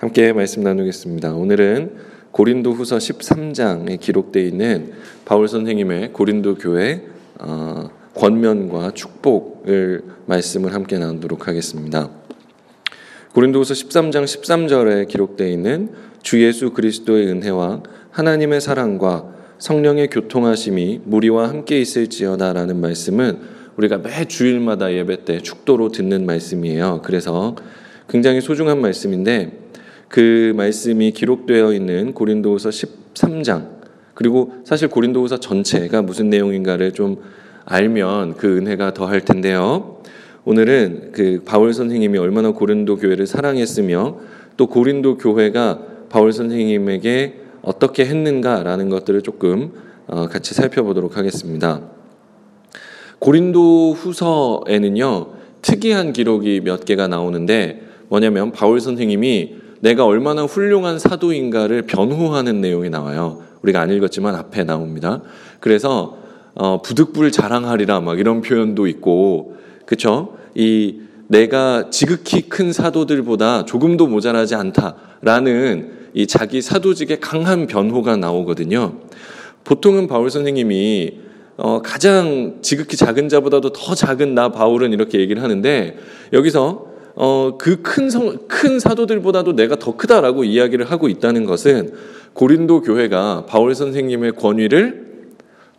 함께 말씀 나누겠습니다. 오늘은 고린도후서 13장에 기록되어 있는 바울 선생님의 고린도 교회 권면과 축복을 말씀을 함께 나누도록 하겠습니다. 고린도후서 13장 13절에 기록되어 있는 주 예수 그리스도의 은혜와 하나님의 사랑과 성령의 교통하심이 무리와 함께 있을지어다라는 말씀은 우리가 매 주일마다 예배 때 축도로 듣는 말씀이에요. 그래서 굉장히 소중한 말씀인데 그 말씀이 기록되어 있는 고린도후서 13장, 그리고 사실 고린도후서 전체가 무슨 내용인가를 좀 알면 그 은혜가 더할 텐데요. 오늘은 그 바울 선생님이 얼마나 고린도 교회를 사랑했으며 또 고린도 교회가 바울 선생님에게 어떻게 했는가라는 것들을 조금 같이 살펴보도록 하겠습니다. 고린도 후서에는요, 특이한 기록이 몇 개가 나오는데 뭐냐면 바울 선생님이 내가 얼마나 훌륭한 사도인가를 변호하는 내용이 나와요. 우리가 안 읽었지만 앞에 나옵니다. 그래서 부득불 자랑하리라 막 이런 표현도 있고, 그렇죠? 이 내가 지극히 큰 사도들보다 조금도 모자라지 않다라는 이 자기 사도직의 강한 변호가 나오거든요. 보통은 바울 선생님이 가장 지극히 작은 자보다도 더 작은 나 바울은 이렇게 얘기를 하는데, 여기서 그 큰 사도들보다도 내가 더 크다라고 이야기를 하고 있다는 것은 고린도 교회가 바울 선생님의 권위를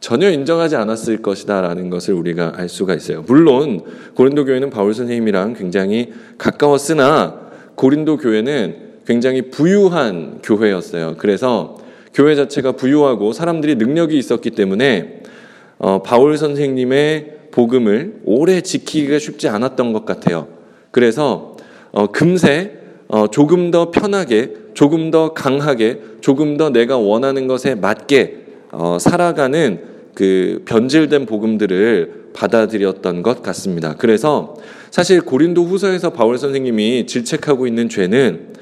전혀 인정하지 않았을 것이다라는 것을 우리가 알 수가 있어요. 물론 고린도 교회는 바울 선생님이랑 굉장히 가까웠으나 고린도 교회는 굉장히 부유한 교회였어요. 그래서 교회 자체가 부유하고 사람들이 능력이 있었기 때문에 바울 선생님의 복음을 오래 지키기가 쉽지 않았던 것 같아요. 그래서 금세 조금 더 편하게, 조금 더 강하게, 조금 더 내가 원하는 것에 맞게 살아가는 그 변질된 복음들을 받아들였던 것 같습니다. 그래서 사실 고린도 후서에서 바울 선생님이 질책하고 있는 죄는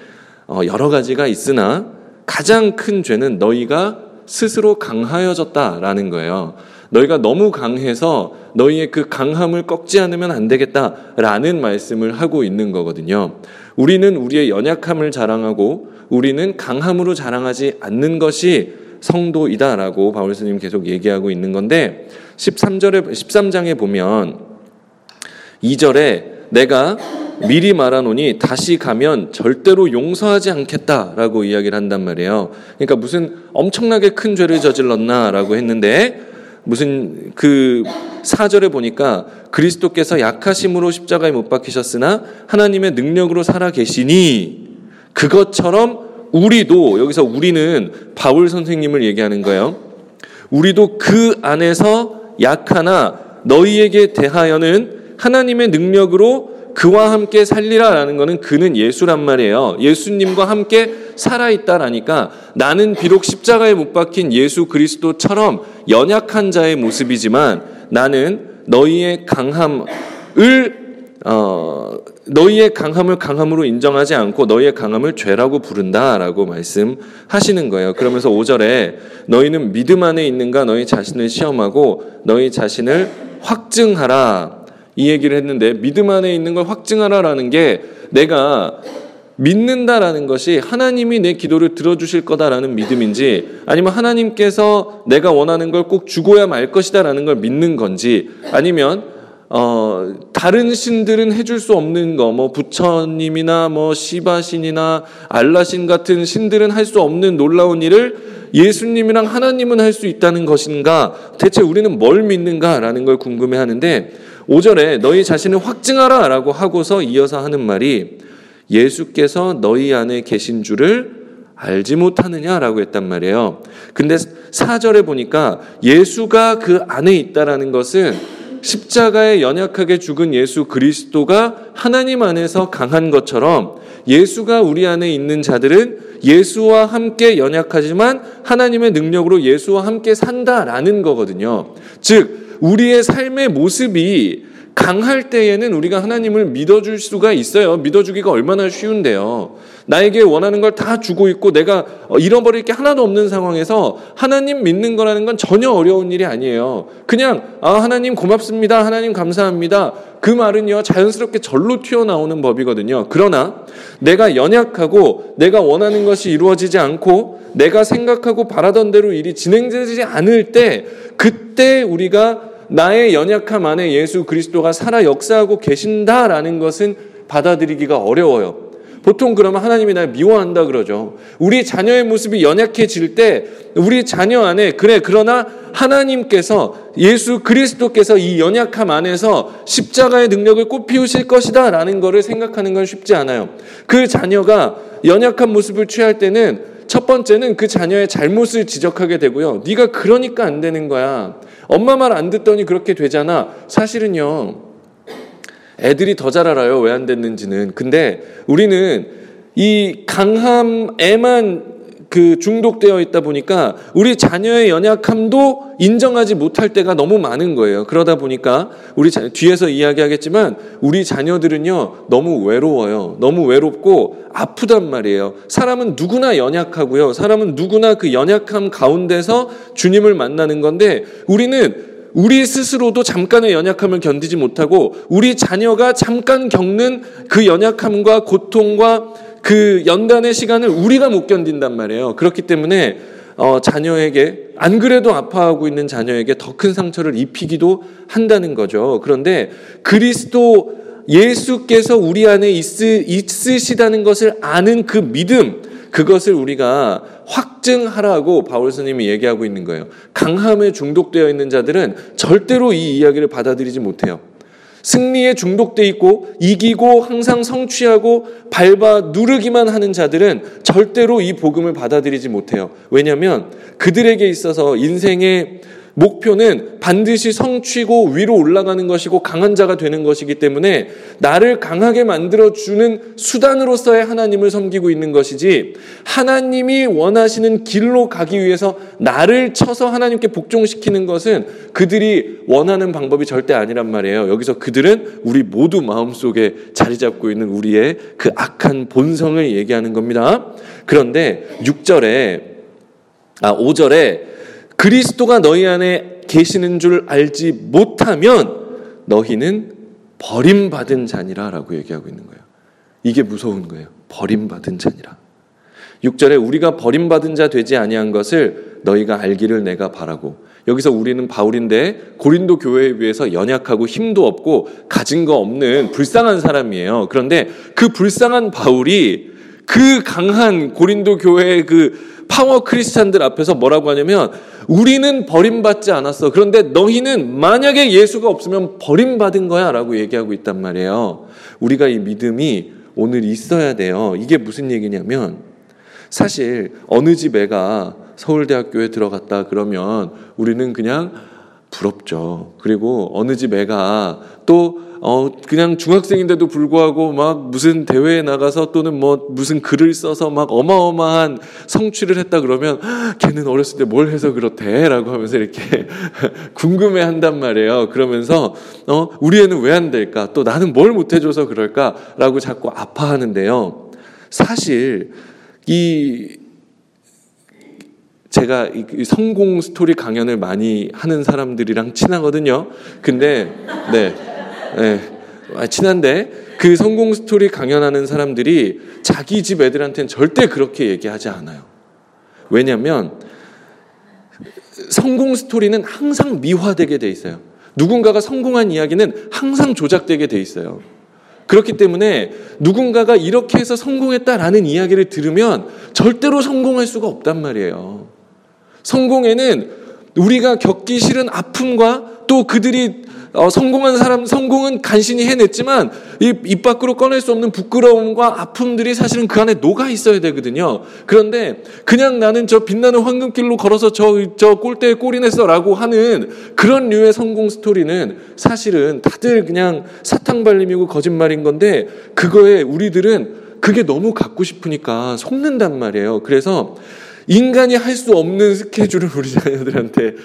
여러 가지가 있으나 가장 큰 죄는 너희가 스스로 강하여졌다라는 거예요. 너희가 너무 강해서 너희의 그 강함을 꺾지 않으면 안 되겠다라는 말씀을 하고 있는 거거든요. 우리는 우리의 연약함을 자랑하고 우리는 강함으로 자랑하지 않는 것이 성도이다라고 바울 스님 계속 얘기하고 있는 건데, 13장에 보면 2절에 내가 미리 말하노니 다시 가면 절대로 용서하지 않겠다라고 이야기를 한단 말이에요. 그러니까 무슨 엄청나게 큰 죄를 저질렀나라고 했는데, 무슨 그 4절에 보니까 그리스도께서 약하심으로 십자가에 못 박히셨으나 하나님의 능력으로 살아계시니 그것처럼 우리도, 여기서 우리는 바울 선생님을 얘기하는 거예요. 우리도 그 안에서 약하나 너희에게 대하여는 하나님의 능력으로 그와 함께 살리라라는 거는 그는 예수란 말이에요. 예수님과 함께 살아있다라니까 나는 비록 십자가에 못 박힌 예수 그리스도처럼 연약한 자의 모습이지만 나는 너희의 강함을 강함으로 인정하지 않고 너희의 강함을 죄라고 부른다라고 말씀하시는 거예요. 그러면서 5절에 너희는 믿음 안에 있는가 너희 자신을 시험하고 너희 자신을 확증하라 이 얘기를 했는데, 믿음 안에 있는 걸 확증하라라는 게 내가 믿는다라는 것이 하나님이 내 기도를 들어주실 거다라는 믿음인지, 아니면 하나님께서 내가 원하는 걸 꼭 주고야 말 것이다라는 걸 믿는 건지, 아니면 다른 신들은 해줄 수 없는 거, 뭐 부처님이나 뭐 시바신이나 알라신 같은 신들은 할 수 없는 놀라운 일을 예수님이랑 하나님은 할 수 있다는 것인가, 대체 우리는 뭘 믿는가라는 걸 궁금해하는데, 5절에 너희 자신을 확증하라 라고 하고서 이어서 하는 말이 예수께서 너희 안에 계신 줄을 알지 못하느냐라고 했단 말이에요. 근데 4절에 보니까 예수가 그 안에 있다라는 것은 십자가에 연약하게 죽은 예수 그리스도가 하나님 안에서 강한 것처럼 예수가 우리 안에 있는 자들은 예수와 함께 연약하지만 하나님의 능력으로 예수와 함께 산다라는 거거든요. 즉 우리의 삶의 모습이 강할 때에는 우리가 하나님을 믿어줄 수가 있어요. 믿어주기가 얼마나 쉬운데요. 나에게 원하는 걸 다 주고 있고 내가 잃어버릴 게 하나도 없는 상황에서 하나님 믿는 거라는 건 전혀 어려운 일이 아니에요. 그냥 하나님 고맙습니다. 하나님 감사합니다. 그 말은요 자연스럽게 절로 튀어나오는 법이거든요. 그러나 내가 연약하고 내가 원하는 것이 이루어지지 않고 내가 생각하고 바라던 대로 일이 진행되지 않을 때 그때 우리가 나의 연약함 안에 예수 그리스도가 살아 역사하고 계신다라는 것은 받아들이기가 어려워요. 보통 그러면 하나님이 날 미워한다 그러죠. 우리 자녀의 모습이 연약해질 때 우리 자녀 안에 그러나 하나님께서 예수 그리스도께서 이 연약함 안에서 십자가의 능력을 꽃피우실 것이다 라는 것을 생각하는 건 쉽지 않아요. 그 자녀가 연약한 모습을 취할 때는 첫 번째는 그 자녀의 잘못을 지적하게 되고요. 네가 그러니까 안 되는 거야. 엄마 말 안 듣더니 그렇게 되잖아. 사실은요. 애들이 더 잘 알아요. 왜 안 됐는지는. 근데 우리는 이 강함에만 그 중독되어 있다 보니까 우리 자녀의 연약함도 인정하지 못할 때가 너무 많은 거예요. 그러다 보니까 우리 자녀 뒤에서 이야기하겠지만 우리 자녀들은요 너무 외로워요. 너무 외롭고 아프단 말이에요. 사람은 누구나 연약하고요. 사람은 누구나 그 연약함 가운데서 주님을 만나는 건데 우리는 우리 스스로도 잠깐의 연약함을 견디지 못하고 우리 자녀가 잠깐 겪는 그 연약함과 고통과 그 연단의 시간을 우리가 못 견딘단 말이에요. 그렇기 때문에 자녀에게 안 그래도 아파하고 있는 자녀에게 더 큰 상처를 입히기도 한다는 거죠. 그런데 그리스도 예수께서 우리 안에 있으시다는 것을 아는 그 믿음 그것을 우리가 확증하라고 바울 스님이 얘기하고 있는 거예요. 강함에 중독되어 있는 자들은 절대로 이 이야기를 받아들이지 못해요. 승리에 중독돼 있고 이기고 항상 성취하고 밟아 누르기만 하는 자들은 절대로 이 복음을 받아들이지 못해요. 왜냐하면 그들에게 있어서 인생의 목표는 반드시 성취고 위로 올라가는 것이고 강한 자가 되는 것이기 때문에 나를 강하게 만들어주는 수단으로서의 하나님을 섬기고 있는 것이지 하나님이 원하시는 길로 가기 위해서 나를 쳐서 하나님께 복종시키는 것은 그들이 원하는 방법이 절대 아니란 말이에요. 여기서 그들은 우리 모두 마음속에 자리 잡고 있는 우리의 그 악한 본성을 얘기하는 겁니다. 그런데 5절에 그리스도가 너희 안에 계시는 줄 알지 못하면 너희는 버림받은 자니라 라고 얘기하고 있는 거예요. 이게 무서운 거예요. 버림받은 자니라. 6절에 우리가 버림받은 자 되지 아니한 것을 너희가 알기를 내가 바라고. 여기서 우리는 바울인데 고린도 교회에 비해서 연약하고 힘도 없고 가진 거 없는 불쌍한 사람이에요. 그런데 그 불쌍한 바울이 그 강한 고린도 교회의 그 파워 크리스찬들 앞에서 뭐라고 하냐면 우리는 버림받지 않았어. 그런데 너희는 만약에 예수가 없으면 버림받은 거야 라고 얘기하고 있단 말이에요. 우리가 이 믿음이 오늘 있어야 돼요. 이게 무슨 얘기냐면 사실 어느 집 애가 서울대학교에 들어갔다 그러면 우리는 그냥 부럽죠. 그리고 어느 집 애가 또 그냥 중학생인데도 불구하고 막 무슨 대회에 나가서 또는 뭐 무슨 글을 써서 막 어마어마한 성취를 했다 그러면 걔는 어렸을 때 뭘 해서 그렇대? 라고 하면서 이렇게 궁금해 한단 말이에요. 그러면서 우리 애는 왜 안 될까? 또 나는 뭘 못해줘서 그럴까? 라고 자꾸 아파하는데요. 사실 제가 성공 스토리 강연을 많이 하는 사람들이랑 친하거든요. 근데 친한데 그 성공 스토리 강연하는 사람들이 자기 집 애들한테는 절대 그렇게 얘기하지 않아요. 왜냐하면 성공 스토리는 항상 미화되게 돼 있어요. 누군가가 성공한 이야기는 항상 조작되게 돼 있어요. 그렇기 때문에 누군가가 이렇게 해서 성공했다라는 이야기를 들으면 절대로 성공할 수가 없단 말이에요. 성공에는 우리가 겪기 싫은 아픔과 또 그들이 성공한 사람 성공은 간신히 해냈지만 입 밖으로 꺼낼 수 없는 부끄러움과 아픔들이 사실은 그 안에 녹아 있어야 되거든요. 그런데 그냥 나는 저 빛나는 황금길로 걸어서 저 꼴대에 꼴이냈어라고 하는 그런 류의 성공 스토리는 사실은 다들 그냥 사탕발림이고 거짓말인 건데 그거에 우리들은 그게 너무 갖고 싶으니까 속는단 말이에요. 그래서 인간이 할 수 없는 스케줄을 우리 자녀들한테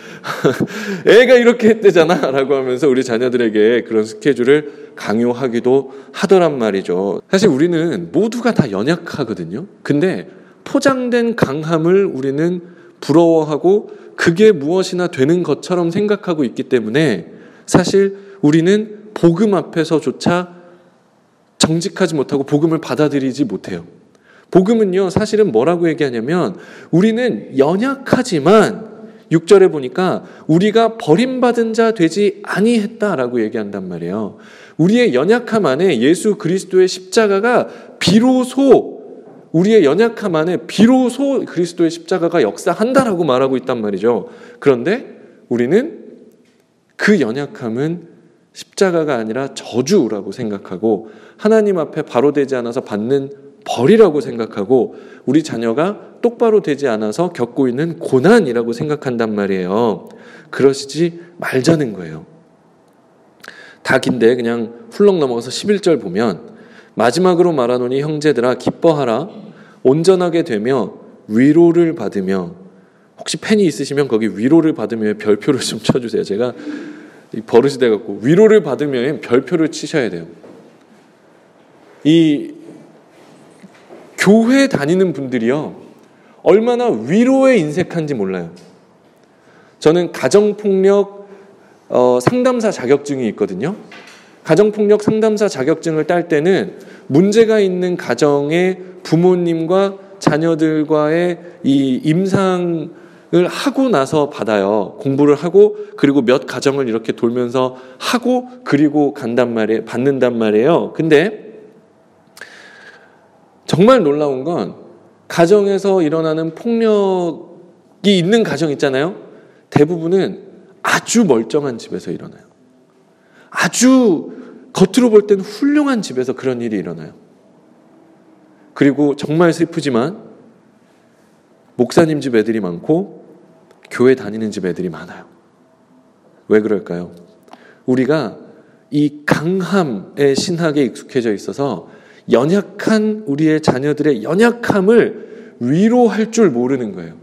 애가 이렇게 했대잖아 라고 하면서 우리 자녀들에게 그런 스케줄을 강요하기도 하더란 말이죠. 사실 우리는 모두가 다 연약하거든요. 근데 포장된 강함을 우리는 부러워하고 그게 무엇이나 되는 것처럼 생각하고 있기 때문에 사실 우리는 복음 앞에서조차 정직하지 못하고 복음을 받아들이지 못해요. 복음은요, 사실은 뭐라고 얘기하냐면 우리는 연약하지만 6절에 보니까 우리가 버림받은 자 되지 아니했다라고 얘기한단 말이에요. 우리의 연약함 안에 예수 그리스도의 십자가가 비로소 그리스도의 십자가가 역사한다라고 말하고 있단 말이죠. 그런데 우리는 그 연약함은 십자가가 아니라 저주라고 생각하고 하나님 앞에 바로 되지 않아서 받는 벌이라고 생각하고 우리 자녀가 똑바로 되지 않아서 겪고 있는 고난이라고 생각한단 말이에요. 그러시지 말자는 거예요. 다 긴데 그냥 훌렁 넘어가서 11절 보면 마지막으로 말하노니 형제들아 기뻐하라 온전하게 되며 위로를 받으며 혹시 펜이 있으시면 거기 위로를 받으며 별표를 좀 쳐주세요. 제가 버릇이 돼갖고 위로를 받으면 별표를 치셔야 돼요. 이 교회 다니는 분들이요 얼마나 위로에 인색한지 몰라요. 저는 가정폭력 상담사 자격증이 있거든요. 가정폭력 상담사 자격증을 딸 때는 문제가 있는 가정의 부모님과 자녀들과의 이 임상 을 하고 나서 받아요. 공부를 하고 그리고 몇 가정을 이렇게 돌면서 하고 그리고 간단 말이에요. 받는단 말이에요. 근데 정말 놀라운 건 가정에서 일어나는 폭력이 있는 가정 있잖아요. 대부분은 아주 멀쩡한 집에서 일어나요. 아주 겉으로 볼 땐 훌륭한 집에서 그런 일이 일어나요. 그리고 정말 슬프지만 목사님 집 애들이 많고 교회 다니는 집 애들이 많아요. 왜 그럴까요? 우리가 이 강함의 신학에 익숙해져 있어서 연약한 우리의 자녀들의 연약함을 위로할 줄 모르는 거예요.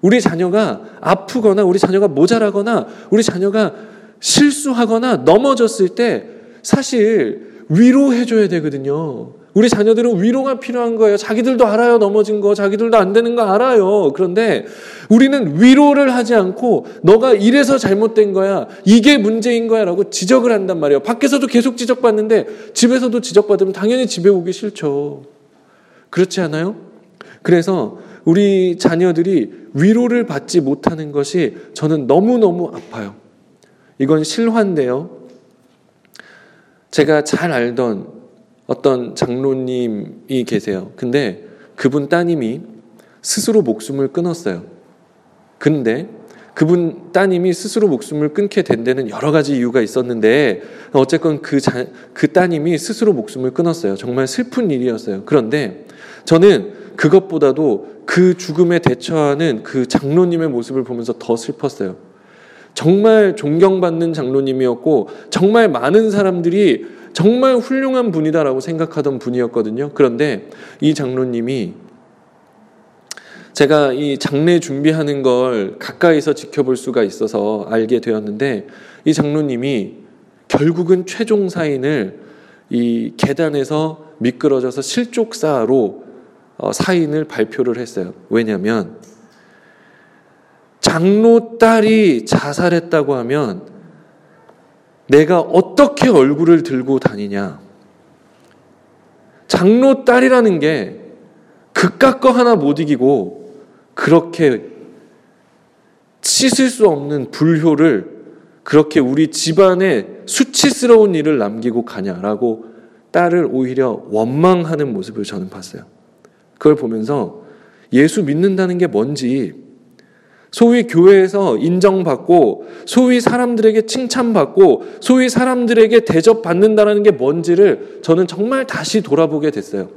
우리 자녀가 아프거나 우리 자녀가 모자라거나 우리 자녀가 실수하거나 넘어졌을 때 사실 위로해줘야 되거든요. 우리 자녀들은 위로가 필요한 거예요. 자기들도 알아요. 넘어진 거. 자기들도 안 되는 거 알아요. 그런데 우리는 위로를 하지 않고 너가 이래서 잘못된 거야. 이게 문제인 거야. 라고 지적을 한단 말이에요. 밖에서도 계속 지적받는데 집에서도 지적받으면 당연히 집에 오기 싫죠. 그렇지 않아요? 그래서 우리 자녀들이 위로를 받지 못하는 것이 저는 너무너무 아파요. 이건 실화인데요. 제가 잘 알던 어떤 장로님이 계세요. 근데 그분 따님이 스스로 목숨을 끊었어요. 근데 그분 따님이 스스로 목숨을 끊게 된 데는 여러 가지 이유가 있었는데 어쨌건 그 따님이 스스로 목숨을 끊었어요. 정말 슬픈 일이었어요. 그런데 저는 그것보다도 그 죽음에 대처하는 그 장로님의 모습을 보면서 더 슬펐어요. 정말 존경받는 장로님이었고 정말 많은 사람들이 정말 훌륭한 분이다라고 생각하던 분이었거든요. 그런데 이 장로님이 제가 이 장례 준비하는 걸 가까이서 지켜볼 수가 있어서 알게 되었는데 이 장로님이 결국은 최종 사인을 이 계단에서 미끄러져서 실족사로 사인을 발표를 했어요. 왜냐하면 장로 딸이 자살했다고 하면 내가 어떻게 얼굴을 들고 다니냐. 장로 딸이라는 게 그깟 거 하나 못 이기고 그렇게 씻을 수 없는 불효를 그렇게 우리 집안에 수치스러운 일을 남기고 가냐라고 딸을 오히려 원망하는 모습을 저는 봤어요. 그걸 보면서 예수 믿는다는 게 뭔지 소위 교회에서 인정받고 소위 사람들에게 칭찬받고 소위 사람들에게 대접받는다는 게 뭔지를 저는 정말 다시 돌아보게 됐어요.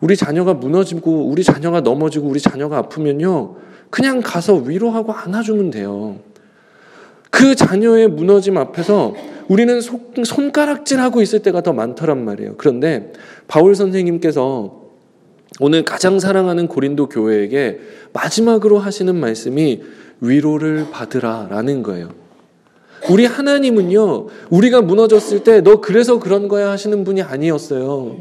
우리 자녀가 무너지고 우리 자녀가 넘어지고 우리 자녀가 아프면요 그냥 가서 위로하고 안아주면 돼요. 그 자녀의 무너짐 앞에서 우리는 손가락질하고 있을 때가 더 많더란 말이에요. 그런데 바울 선생님께서 오늘 가장 사랑하는 고린도 교회에게 마지막으로 하시는 말씀이 위로를 받으라라는 거예요. 우리 하나님은요, 우리가 무너졌을 때 너 그래서 그런 거야 하시는 분이 아니었어요.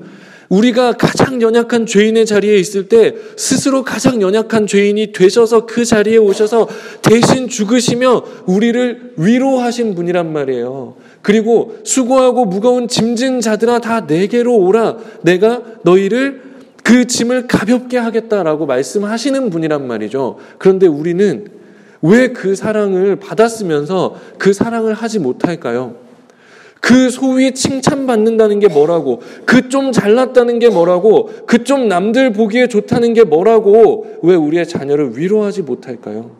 우리가 가장 연약한 죄인의 자리에 있을 때 스스로 가장 연약한 죄인이 되셔서 그 자리에 오셔서 대신 죽으시며 우리를 위로하신 분이란 말이에요. 그리고 수고하고 무거운 짐진 자들아 다 내게로 오라, 내가 너희를 그 짐을 가볍게 하겠다라고 말씀하시는 분이란 말이죠. 그런데 우리는 왜 그 사랑을 받았으면서 그 사랑을 하지 못할까요? 그 소위 칭찬받는다는 게 뭐라고, 그 좀 잘났다는 게 뭐라고, 그 좀 남들 보기에 좋다는 게 뭐라고 왜 우리의 자녀를 위로하지 못할까요?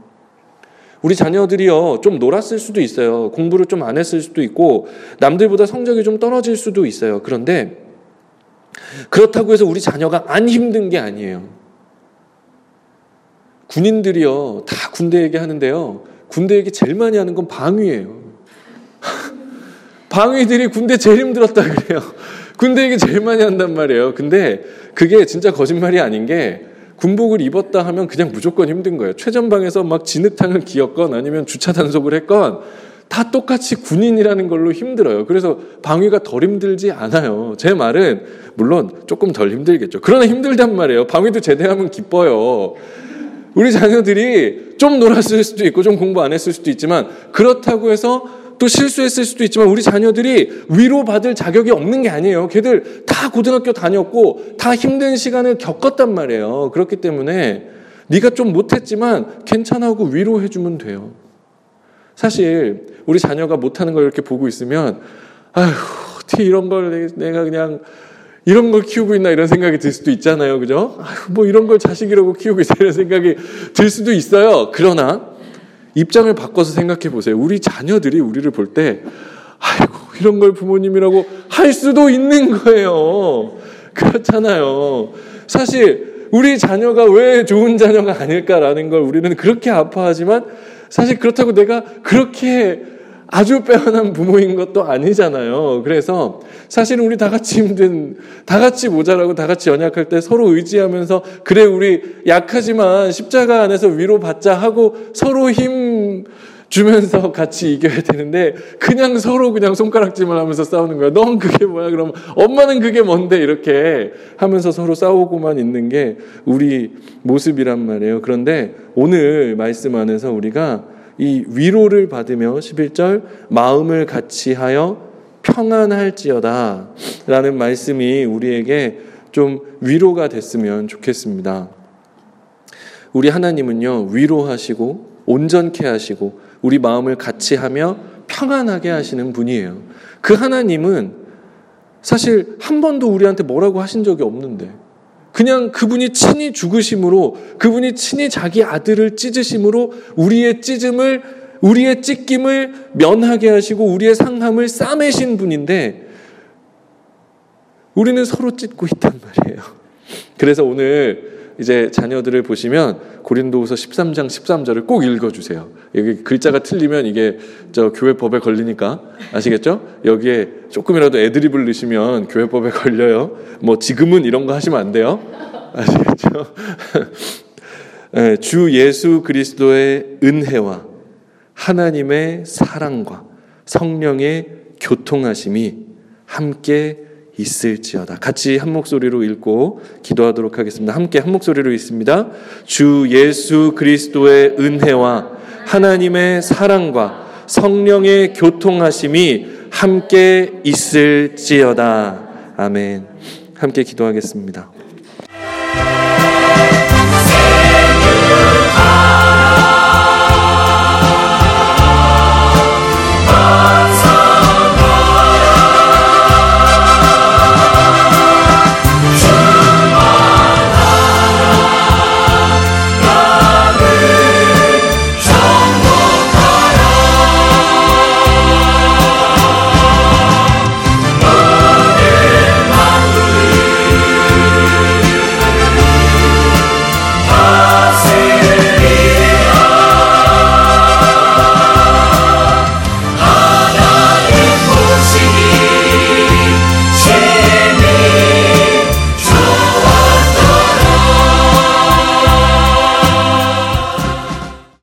우리 자녀들이요, 좀 놀았을 수도 있어요. 공부를 좀 안 했을 수도 있고 남들보다 성적이 좀 떨어질 수도 있어요. 그런데 그렇다고 해서 우리 자녀가 안 힘든 게 아니에요. 군인들이요, 다 군대 얘기하는데요, 군대 얘기 제일 많이 하는 건 방위예요. 방위들이 군대 제일 힘들었다 그래요. 군대 얘기 제일 많이 한단 말이에요. 근데 그게 진짜 거짓말이 아닌 게, 군복을 입었다 하면 그냥 무조건 힘든 거예요. 최전방에서 막 진흙탕을 기었건 아니면 주차 단속을 했건 다 똑같이 군인이라는 걸로 힘들어요. 그래서 방위가 덜 힘들지 않아요. 제 말은 물론 조금 덜 힘들겠죠. 그러나 힘들단 말이에요. 방위도 제대하면 기뻐요. 우리 자녀들이 좀 놀았을 수도 있고 좀 공부 안 했을 수도 있지만, 그렇다고 해서 또 실수했을 수도 있지만 우리 자녀들이 위로받을 자격이 없는 게 아니에요. 걔들 다 고등학교 다녔고 다 힘든 시간을 겪었단 말이에요. 그렇기 때문에 네가 좀 못했지만 괜찮아하고 위로해주면 돼요. 사실 우리 자녀가 못하는 걸 이렇게 보고 있으면 아휴, 어떻게 이런 걸 내가 그냥 이런 걸 키우고 있나 이런 생각이 들 수도 있잖아요. 그죠? 아휴, 뭐 이런 걸 자식이라고 키우고 있다 이런 생각이 들 수도 있어요. 그러나 입장을 바꿔서 생각해 보세요. 우리 자녀들이 우리를 볼 때 아이고, 이런 걸 부모님이라고 할 수도 있는 거예요. 그렇잖아요. 사실 우리 자녀가 왜 좋은 자녀가 아닐까라는 걸 우리는 그렇게 아파하지만, 사실 그렇다고 내가 그렇게 아주 빼어난 부모인 것도 아니잖아요. 그래서 사실은 우리 다 같이 힘든, 다 같이 모자라고 다 같이 연약할 때 서로 의지하면서 그래 우리 약하지만 십자가 안에서 위로받자 하고 서로 힘 주면서 같이 이겨야 되는데 그냥 서로 그냥 손가락질만 하면서 싸우는 거야. 넌 그게 뭐야? 그러면 엄마는 그게 뭔데? 이렇게 하면서 서로 싸우고만 있는 게 우리 모습이란 말이에요. 그런데 오늘 말씀 안에서 우리가 이 위로를 받으며 11절 마음을 같이 하여 평안할지어다 라는 말씀이 우리에게 좀 위로가 됐으면 좋겠습니다. 우리 하나님은요, 위로하시고 온전케 하시고 우리 마음을 같이 하며 평안하게 하시는 분이에요. 그 하나님은 사실 한 번도 우리한테 뭐라고 하신 적이 없는데, 그냥 그분이 친히 죽으심으로, 그분이 친히 자기 아들을 찢으심으로 우리의 찢음을, 우리의 찢김을 면하게 하시고 우리의 상함을 싸매신 분인데 우리는 서로 찢고 있단 말이에요. 그래서 오늘 이제 자녀들을 보시면 고린도후서 13장 13절을 꼭 읽어주세요. 여기 글자가 틀리면 이게 저 교회법에 걸리니까, 아시겠죠? 여기에 조금이라도 애드립을 넣으시면 교회법에 걸려요. 뭐 지금은 이런 거 하시면 안 돼요. 아시겠죠? 주 예수 그리스도의 은혜와 하나님의 사랑과 성령의 교통하심이 함께 있을지어다. 같이 한 목소리로 읽고 기도하도록 하겠습니다. 함께 한 목소리로 읽습니다. 주 예수 그리스도의 은혜와 하나님의 사랑과 성령의 교통하심이 함께 있을지어다. 아멘. 함께 기도하겠습니다.